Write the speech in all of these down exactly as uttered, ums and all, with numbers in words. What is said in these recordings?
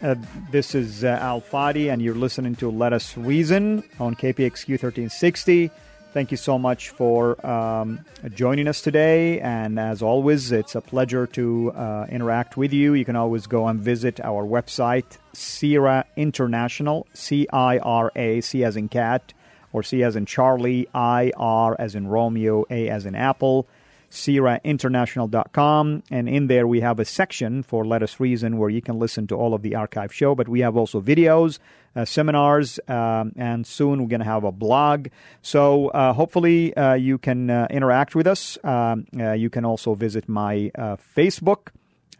Uh, this is uh, Al Fadi, and you're listening to Let Us Reason on K P X Q thirteen sixty. Thank you so much for um, joining us today. And as always, it's a pleasure to uh, interact with you. You can always go and visit our website, CIRA International, C I R A, C as in cat, or C as in Charlie, I R as in Romeo, A as in Apple, Sira International dot com, and in there we have a section for Let Us Reason where you can listen to all of the archive show, but we have also videos, uh, seminars, um, and soon we're going to have a blog. So uh, hopefully uh, you can uh, interact with us. Um, uh, you can also visit my uh, Facebook,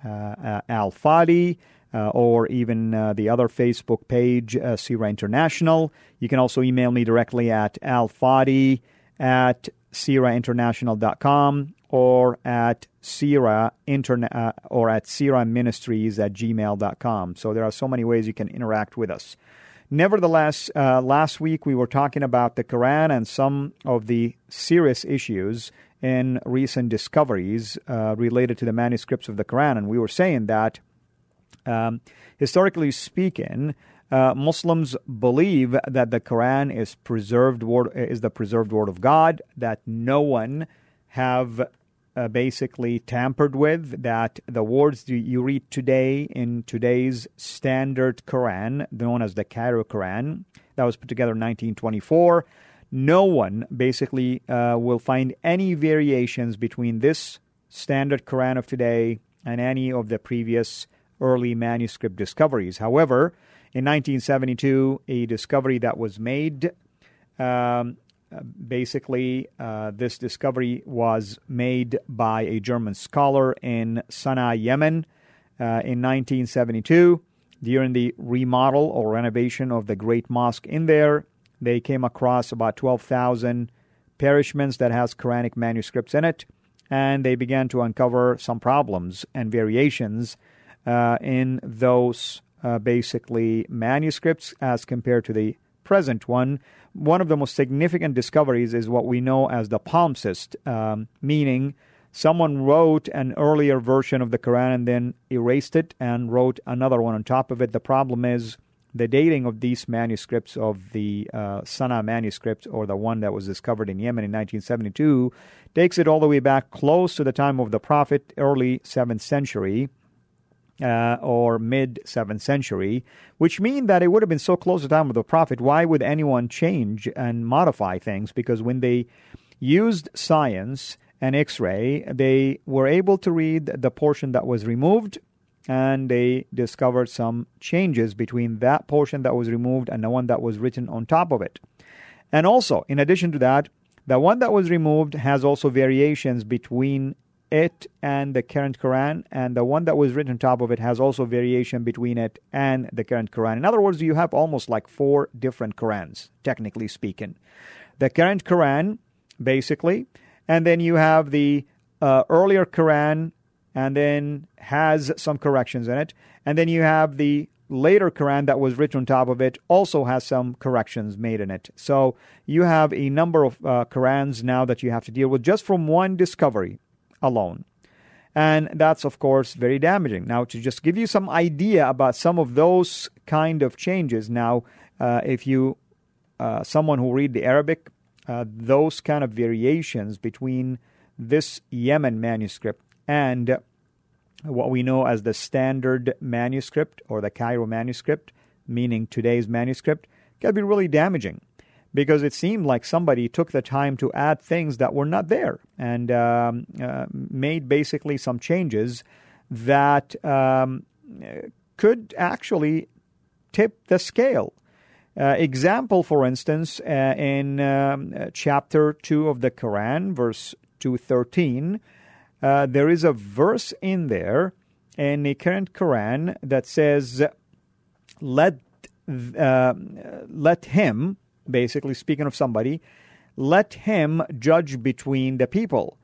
uh, uh, Al Fadi, Uh, or even uh, the other Facebook page, uh, Sira International. You can also email me directly at alfadi at Sira International dot com or at Sira Interna- uh, or at Sira Ministries at gmail dot com. So there are so many ways you can interact with us. Nevertheless, uh, last week we were talking about the Quran and some of the serious issues in recent discoveries uh, related to the manuscripts of the Quran. And we were saying that, um, historically speaking, Uh, Muslims believe that the Quran is preserved word, is the preserved word of God, that no one have uh, basically tampered with, that the words you read today in today's standard Quran, known as the Cairo Quran, that was put together in nineteen twenty-four, no one basically uh, will find any variations between this standard Quran of today and any of the previous early manuscript discoveries. However, in nineteen seventy-two, a discovery that was made, um, basically uh, this discovery was made by a German scholar in Sana'a, Yemen, uh, in nineteen seventy-two. During the remodel or renovation of the Great Mosque in there, they came across about twelve thousand parchments that has Quranic manuscripts in it, and they began to uncover some problems and variations uh, in those Uh, basically manuscripts as compared to the present one. One of the most significant discoveries is what we know as the palimpsest, um, meaning someone wrote an earlier version of the Quran and then erased it and wrote another one on top of it. The problem is the dating of these manuscripts of the uh, Sana'a manuscript, or the one that was discovered in Yemen in nineteen seventy-two, takes it all the way back close to the time of the Prophet, early seventh century, Uh, or mid-seventh century, which means that it would have been so close to the time of the Prophet, why would anyone change and modify things? Because when they used science and X-ray, they were able to read the portion that was removed, and they discovered some changes between that portion that was removed and the one that was written on top of it. And also, in addition to that, the one that was removed has also variations between it and the current Quran, and the one that was written on top of it has also variation between it and the current Quran. In other words, you have almost like four different Qurans, technically speaking. The current Quran, basically, and then you have the uh, earlier Quran, and then has some corrections in it, and then you have the later Quran that was written on top of it, also has some corrections made in it. So you have a number of uh, Qurans now that you have to deal with just from one discovery alone. And that's, of course, very damaging. Now, to just give you some idea about some of those kind of changes, now, uh, if you, uh, someone who read the Arabic, uh, those kind of variations between this Yemen manuscript and what we know as the standard manuscript or the Cairo manuscript, meaning today's manuscript, can be really damaging, because it seemed like somebody took the time to add things that were not there and um, uh, made basically some changes that um, could actually tip the scale. Uh, example, for instance, uh, in um, chapter two of the Quran, verse two thirteen, uh, there is a verse in there in the current Quran that says, let, uh, let him, basically speaking of somebody, let him judge between the people.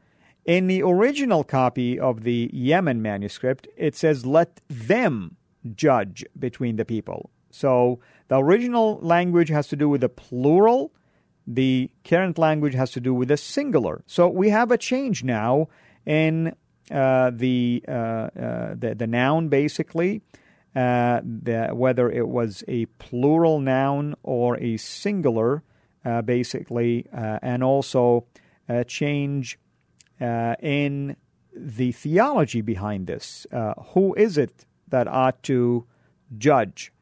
In the original copy of the Yemen manuscript, it says, let them judge between the people. So the original language has to do with the plural. The current language has to do with the singular. So we have a change now in uh, the, uh, uh, the the noun, basically, uh, the, whether it was a plural noun or a singular, uh, basically, uh, and also a change uh, in the theology behind this. Uh, who is it that ought to judge?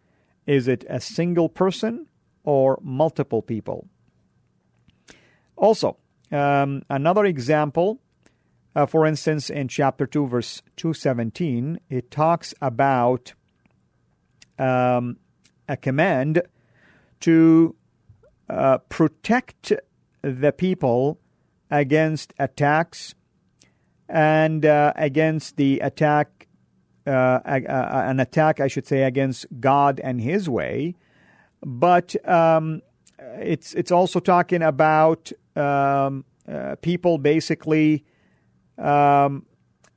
Is it a single person or multiple people? Also, um, another example, uh, for instance, in chapter two, verse two seventeen, it talks about um, a command to uh, protect the people against attacks and uh, against the attack Uh, uh, an attack, I should say, against God and His way, but um, it's it's also talking about um, uh, people basically um,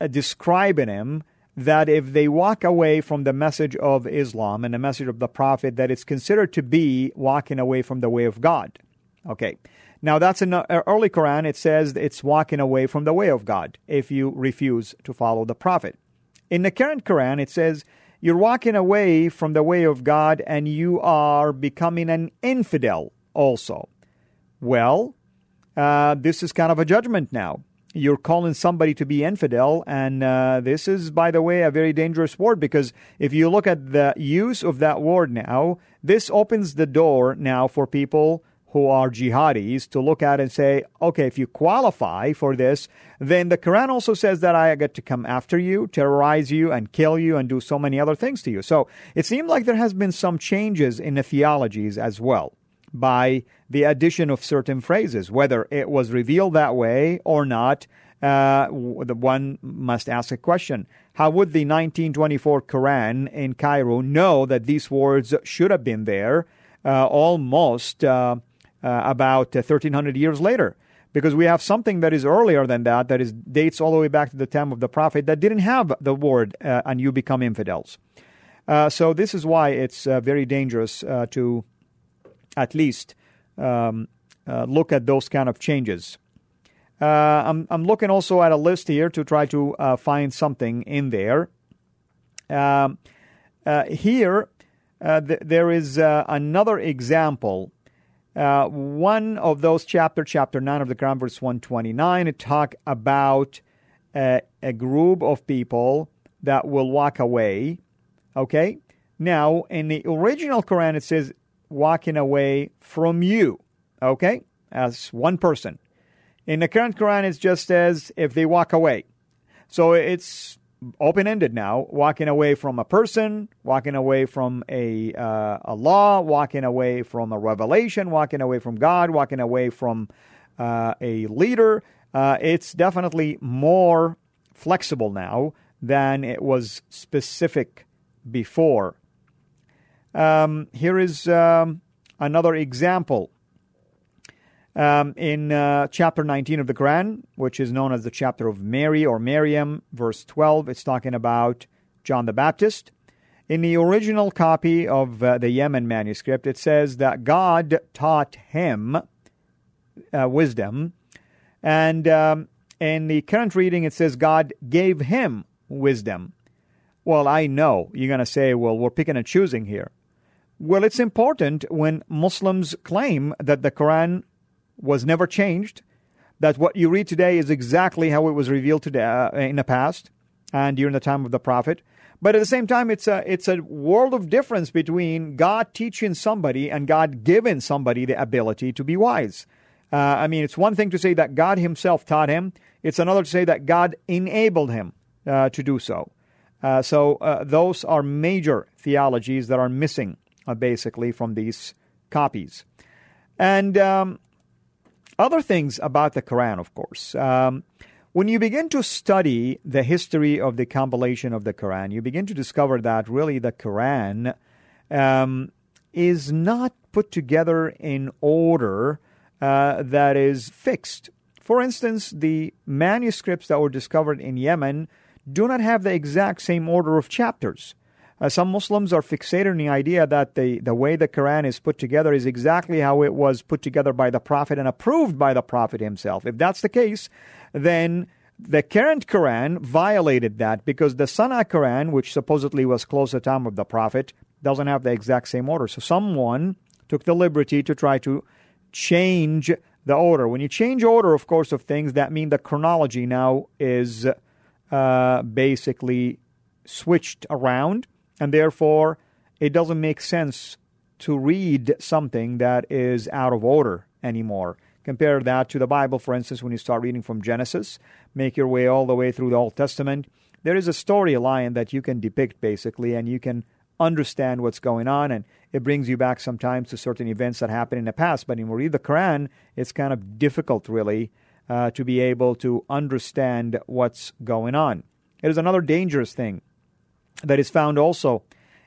uh, describing him that if they walk away from the message of Islam and the message of the Prophet, that it's considered to be walking away from the way of God. Okay, now that's in the early Quran. It says it's walking away from the way of God if you refuse to follow the Prophet. In the current Quran, it says, you're walking away from the way of God and you are becoming an infidel also. Well, uh, this is kind of a judgment now. You're calling somebody to be infidel, and uh, this is, by the way, a very dangerous word, because if you look at the use of that word now, this opens the door now for people who are jihadis to look at and say, okay, if you qualify for this, then the Quran also says that I get to come after you, terrorize you, and kill you, and do so many other things to you. So it seemed like there has been some changes in the theologies as well by the addition of certain phrases, whether it was revealed that way or not. Uh, the one must ask a question. How would the nineteen twenty-four Quran in Cairo know that these words should have been there uh, almost Uh, Uh, about uh, thirteen hundred years later, because we have something that is earlier than that, that is dates all the way back to the time of the Prophet, that didn't have the word uh, and you become infidels. Uh, so this is why it's uh, very dangerous uh, to at least um, uh, look at those kind of changes. Uh, I'm, I'm looking also at a list here to try to uh, find something in there. Uh, uh, here, uh, th- there is uh, another example. Uh, one of those chapter, chapter nine of the Quran, verse one twenty-nine, it talk about uh, a group of people that will walk away. Okay? Now, in the original Quran, it says, walking away from you. Okay? As one person. In the current Quran, it's just as if they walk away. So it's open-ended now, walking away from a person, walking away from a uh, a law, walking away from a revelation, walking away from God, walking away from uh, a leader. Uh, it's definitely more flexible now than it was specific before. Um, here is um, another example. Um, in uh, chapter nineteen of the Quran, which is known as the chapter of Mary or Miriam, verse twelve, it's talking about John the Baptist. In the original copy of uh, the Yemen manuscript, it says that God taught him uh, wisdom. And um, in the current reading, it says God gave him wisdom. Well, I know you're going to say, well, we're picking and choosing here. Well, it's important when Muslims claim that the Quran was never changed, that what you read today is exactly how it was revealed today, uh, in the past, and during the time of the Prophet. But at the same time, it's a, it's a world of difference between God teaching somebody and God giving somebody the ability to be wise. Uh, I mean, it's one thing to say that God himself taught him. It's another to say that God enabled him uh, to do so. Uh, so uh, those are major theologies that are missing, uh, basically, from these copies. And um, other things about the Quran, of course. Um, when you begin to study the history of the compilation of the Quran, you begin to discover that really the Quran um, is not put together in order uh, that is fixed. For instance, the manuscripts that were discovered in Yemen do not have the exact same order of chapters. Uh, some Muslims are fixated on the idea that the, the way the Quran is put together is exactly how it was put together by the Prophet and approved by the Prophet himself. If that's the case, then the current Quran violated that, because the Sana'a Quran, which supposedly was close to the time of the Prophet, doesn't have the exact same order. So someone took the liberty to try to change the order. When you change order, of course, of things, that means the chronology now is Uh, basically switched around, and therefore it doesn't make sense to read something that is out of order anymore. Compare that to the Bible, for instance, when you start reading from Genesis, make your way all the way through the Old Testament. There is a storyline that you can depict, basically, and you can understand what's going on, and it brings you back sometimes to certain events that happened in the past. But when you read the Quran, it's kind of difficult, really, Uh, to be able to understand what's going on. It is another dangerous thing that is found also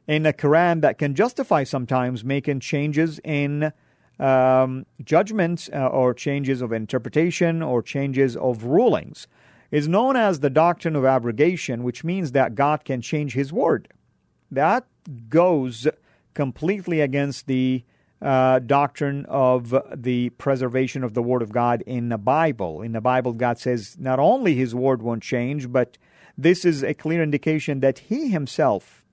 in the Quran that can justify sometimes making changes in um, judgments uh, or changes of interpretation or changes of rulings. It's known as the doctrine of abrogation, which means that God can change his word. That goes completely against the Uh, doctrine of the preservation of the Word of God in the Bible. In the Bible, God says not only his Word won't change, but this is a clear indication that he himself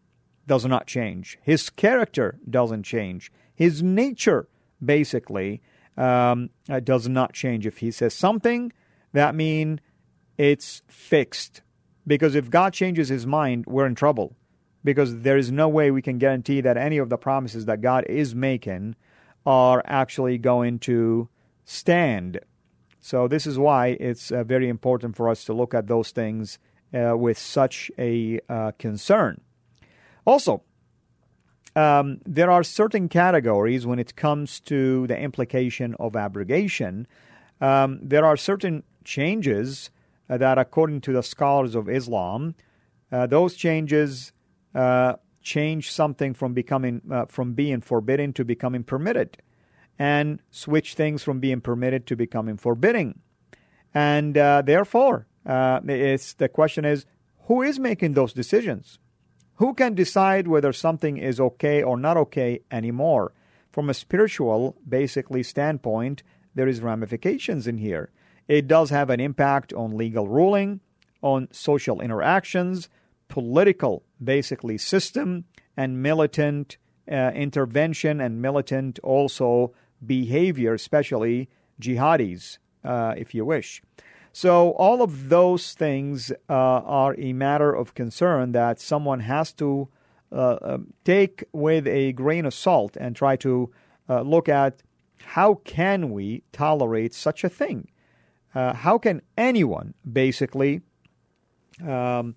does not change. His character doesn't change. His nature, basically, um, does not change. If he says something, that means it's fixed. Because if God changes his mind, we're in trouble, because there is no way we can guarantee that any of the promises that God is making are actually going to stand. So this is why it's uh, very important for us to look at those things uh, with such a uh, concern. Also, um, there are certain categories when it comes to the implication of abrogation. Um, there are certain changes uh, that, according to the scholars of Islam, uh, those changes Uh, change something from becoming uh, from being forbidden to becoming permitted, and switch things from being permitted to becoming forbidding. And uh, therefore, uh, it's, the question is, who is making those decisions? Who can decide whether something is okay or not okay anymore? From a spiritual, basically, standpoint, there is ramifications in here. It does have an impact on legal ruling, on social interactions, political, basically, system, and militant uh, intervention and militant also behavior, especially jihadis, uh, if you wish. So all of those things uh, are a matter of concern that someone has to uh, um, take with a grain of salt and try to uh, look at, how can we tolerate such a thing? Uh, how can anyone, basically, um,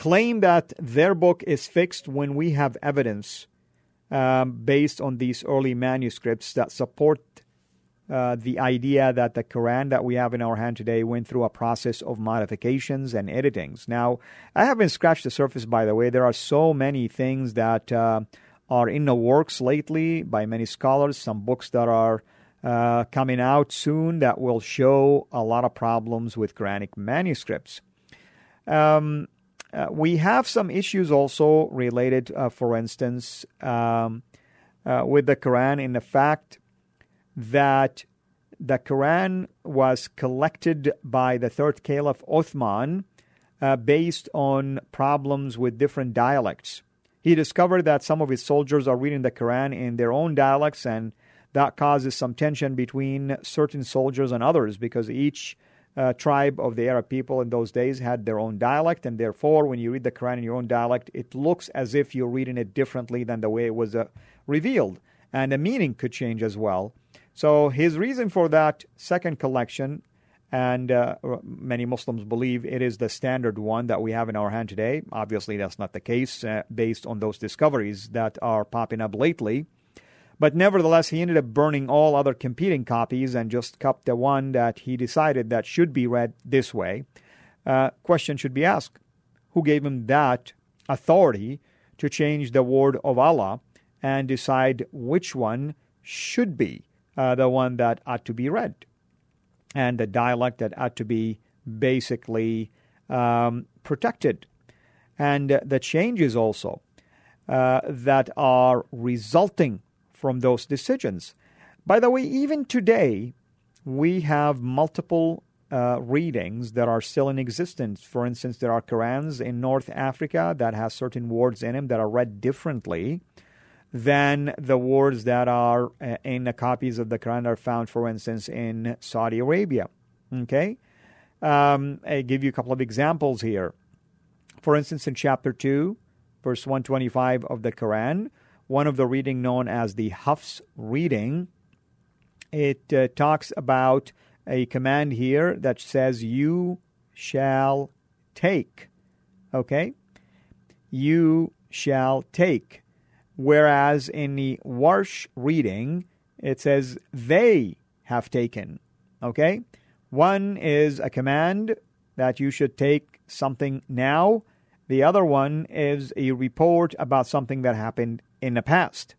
claim that their book is fixed when we have evidence um, based on these early manuscripts that support uh, the idea that the Quran that we have in our hand today went through a process of modifications and editings. Now, I haven't scratched the surface, by the way. There are so many things that uh, are in the works lately by many scholars, some books that are uh, coming out soon that will show a lot of problems with Quranic manuscripts. Um... Uh, we have some issues also related, uh, for instance, um, uh, with the Quran, in the fact that the Quran was collected by the third Caliph Uthman uh, based on problems with different dialects. He discovered that some of his soldiers are reading the Quran in their own dialects, and that causes some tension between certain soldiers and others, because each uh, tribe of the Arab people in those days had their own dialect, and therefore when you read the Quran in your own dialect, it looks as if you're reading it differently than the way it was uh, revealed, and the meaning could change as well. So his reason for that second collection, and uh, many Muslims believe it is the standard one that we have in our hand today. Obviously, that's not the case uh, based on those discoveries that are popping up lately. But nevertheless, he ended up burning all other competing copies and just kept the one that he decided that should be read this way. Uh, question should be asked, who gave him that authority to change the word of Allah and decide which one should be uh, the one that ought to be read, and the dialect that ought to be basically um, protected, and the changes also uh, that are resulting from those decisions. By the way, even today, we have multiple uh, readings that are still in existence. For instance, there are Qurans in North Africa that has certain words in them that are read differently than the words that are in the copies of the Quran are found, for instance, in Saudi Arabia. Okay? Um, I give you a couple of examples here. For instance, in chapter two, verse one twenty-five of the Quran, one of the reading known as the Hafs reading, it uh, talks about a command here that says, you shall take. Okay? You shall take. Whereas in the Warsh reading, it says, they have taken, okay? One is a command that you should take something now. The other one is a report about something that happened in the past.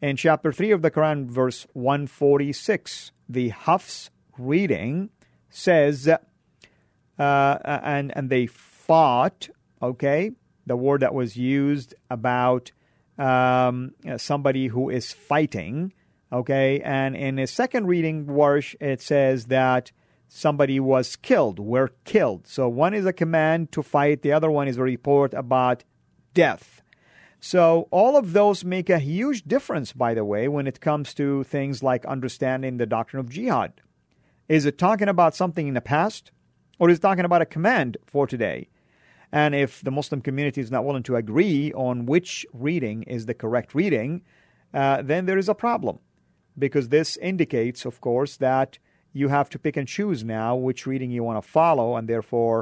In chapter three of the Quran, verse one forty-six, the Hafs reading says, uh, and, and they fought, okay? The word that was used about Um, somebody who is fighting, okay? And in a second reading, Warsh, it says that somebody was killed, were killed. So one is a command to fight. The other one is a report about death. So all of those make a huge difference, by the way, when it comes to things like understanding the doctrine of jihad. Is it talking about something in the past, or is it talking about a command for today? And if the Muslim community is not willing to agree on which reading is the correct reading, uh, then there is a problem, because this indicates, of course, that you have to pick and choose now which reading you want to follow, and therefore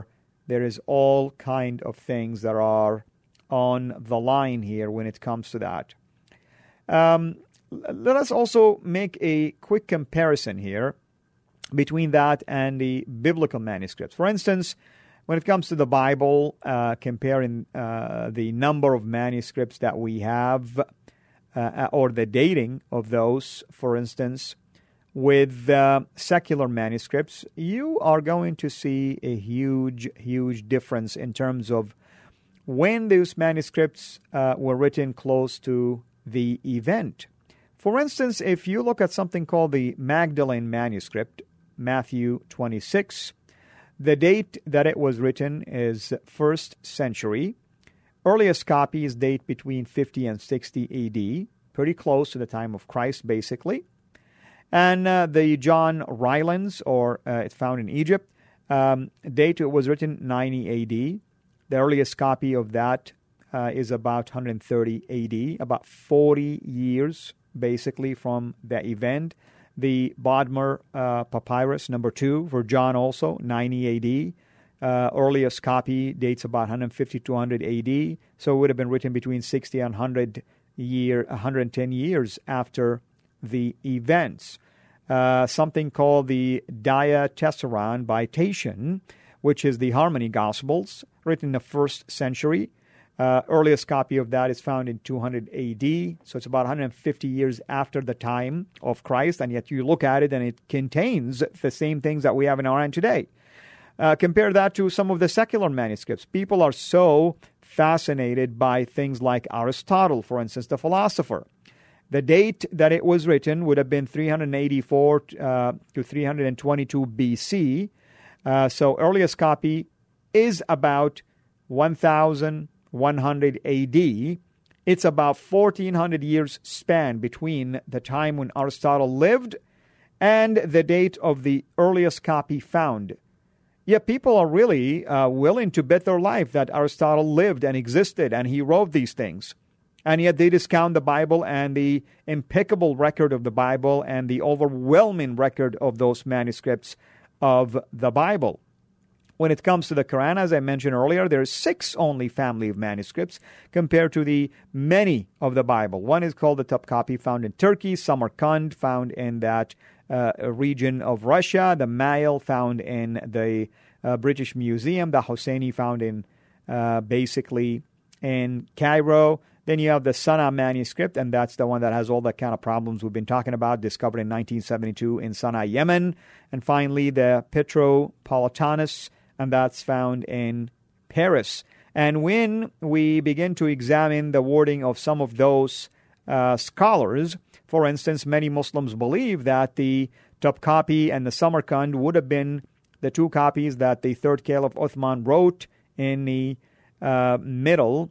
there is all kind of things that are on the line here when it comes to that. Um, let us also make a quick comparison here between that and the biblical manuscripts. For instance, when it comes to the Bible, uh, comparing uh, the number of manuscripts that we have uh, or the dating of those, for instance, with uh, secular manuscripts, you are going to see a huge, huge difference in terms of when those manuscripts uh, were written close to the event. For instance, if you look at something called the Magdalene Manuscript, Matthew twenty-six, the date that it was written is first century. Earliest copies date between fifty and sixty A D, pretty close to the time of Christ, basically. And uh, the John Rylands, or uh, it's found in Egypt, um, date it was written ninety A D. The earliest copy of that uh, is about one hundred thirty A D, about forty years, basically, from the event. The Bodmer uh, Papyrus, number two, for John also, ninety A D. Uh, earliest copy dates about one fifty to two hundred A D, so it would have been written between sixty and one hundred year, one hundred ten years after the events. Uh, something called the Diatessaron by Tatian, which is the Harmony Gospels, written in the first century. Uh, earliest copy of that is found in two hundred A D, so it's about one hundred fifty years after the time of Christ, and yet you look at it and it contains the same things that we have in our hand today. Uh, compare that to some of the secular manuscripts. People are so fascinated by things like Aristotle, for instance, the philosopher. The date that it was written would have been three eighty-four uh, to three twenty-two B C, uh, so earliest copy is about one thousand one hundred A D. It's about fourteen hundred years span between the time when Aristotle lived and the date of the earliest copy found. yeah, people are really uh, willing to bet their life that Aristotle lived and existed and he wrote these things. And yet they discount the Bible and the impeccable record of the Bible and the overwhelming record of those manuscripts of the Bible. When it comes to the Quran, as I mentioned earlier, there are six only family of manuscripts compared to the many of the Bible. One is called the Topkapi, found in Turkey, Samarkand, found in that uh, region of Russia, the Ma'il, found in the uh, British Museum, the Hosseini, found in uh, basically in Cairo. Then you have the Sana'a manuscript, and that's the one that has all the kind of problems we've been talking about, discovered in nineteen seventy-two in Sana'a, Yemen. And finally, the Petropolitanus, and that's found in Paris. And when we begin to examine the wording of some of those uh, scholars, for instance, many Muslims believe that the Topkapi and the Samarkand would have been the two copies that the third Caliph Uthman wrote in the uh, middle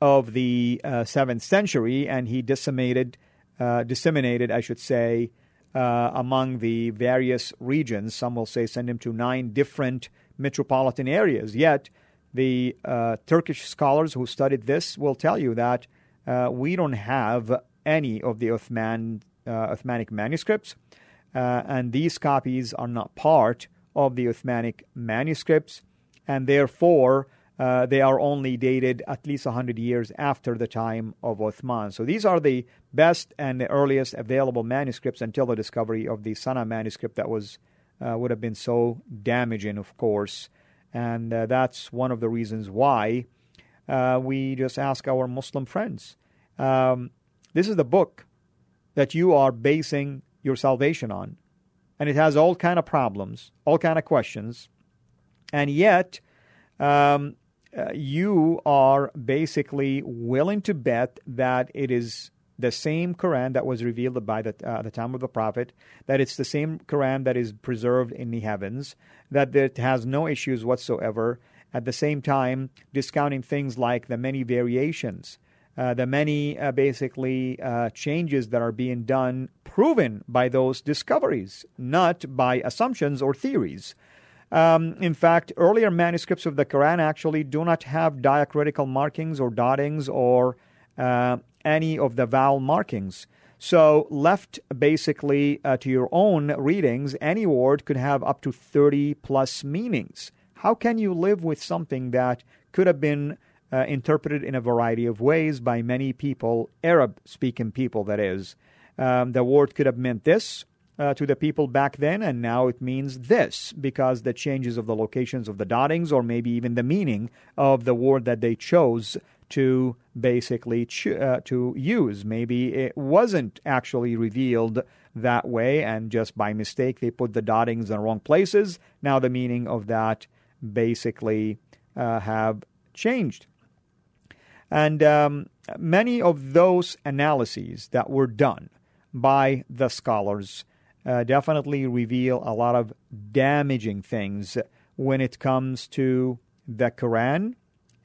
of the uh, seventh century, and he decimated, uh, disseminated, I should say, uh, among the various regions. Some will say send him to nine different metropolitan areas. Yet, the uh, Turkish scholars who studied this will tell you that uh, we don't have any of the Uthman, uh, Uthmanic manuscripts, uh, and these copies are not part of the Uthmanic manuscripts, and therefore Uh, they are only dated at least one hundred years after the time of Uthman. So these are the best and the earliest available manuscripts until the discovery of the Sana'a manuscript that was uh, would have been so damaging, of course. And uh, that's one of the reasons why uh, we just ask our Muslim friends. Um, this is the book that you are basing your salvation on. And it has all kind of problems, all kind of questions. And yet Um, Uh, you are basically willing to bet that it is the same Quran that was revealed by the, uh, the time of the Prophet, that it's the same Quran that is preserved in the heavens, that it has no issues whatsoever, at the same time discounting things like the many variations, uh, the many uh, basically uh, changes that are being done, proven by those discoveries, not by assumptions or theories. Um, in fact, earlier manuscripts of the Quran actually do not have diacritical markings or dottings or uh, any of the vowel markings. So left basically uh, to your own readings, any word could have up to thirty plus meanings. How can you live with something that could have been uh, interpreted in a variety of ways by many people, Arab-speaking people, that is? Um, the word could have meant this Uh, to the people back then, and now it means this because the changes of the locations of the dottings or maybe even the meaning of the word that they chose to basically ch- uh, to use. Maybe it wasn't actually revealed that way, and just by mistake they put the dottings in the wrong places. Now the meaning of that basically uh, have changed. And um, many of those analyses that were done by the scholars Uh, definitely reveal a lot of damaging things when it comes to the Quran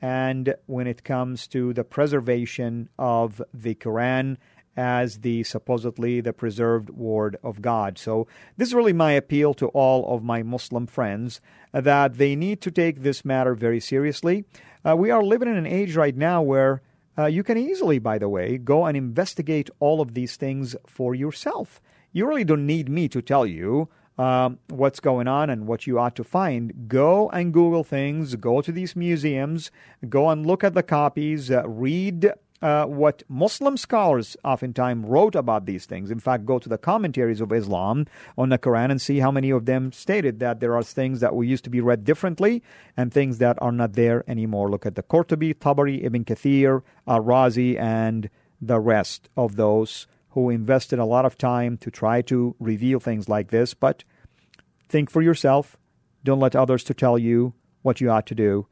and when it comes to the preservation of the Quran as the supposedly the preserved word of God. So this is really my appeal to all of my Muslim friends that they need to take this matter very seriously. Uh, we are living in an age right now where uh, you can easily, by the way, go and investigate all of these things for yourself. You really don't need me to tell you um, what's going on and what you ought to find. Go and Google things. Go to these museums. Go and look at the copies. Uh, read uh, what Muslim scholars oftentimes wrote about these things. In fact, go to the commentaries of Islam on the Quran and see how many of them stated that there are things that used to be read differently and things that are not there anymore. Look at the Qurtubi, Tabari, Ibn Kathir, Al-Razi, and the rest of those who invested a lot of time to try to reveal things like this. But think for yourself. Don't let others to tell you what you ought to do.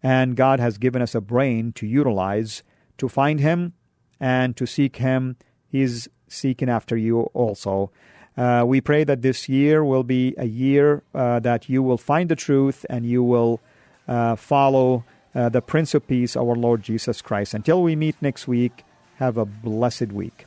And God has given us a brain to utilize, to find Him and to seek Him. He's seeking after you also. Uh, we pray that this year will be a year uh, that you will find the truth and you will uh, follow uh, the Prince of Peace, our Lord Jesus Christ. Until we meet next week, have a blessed week.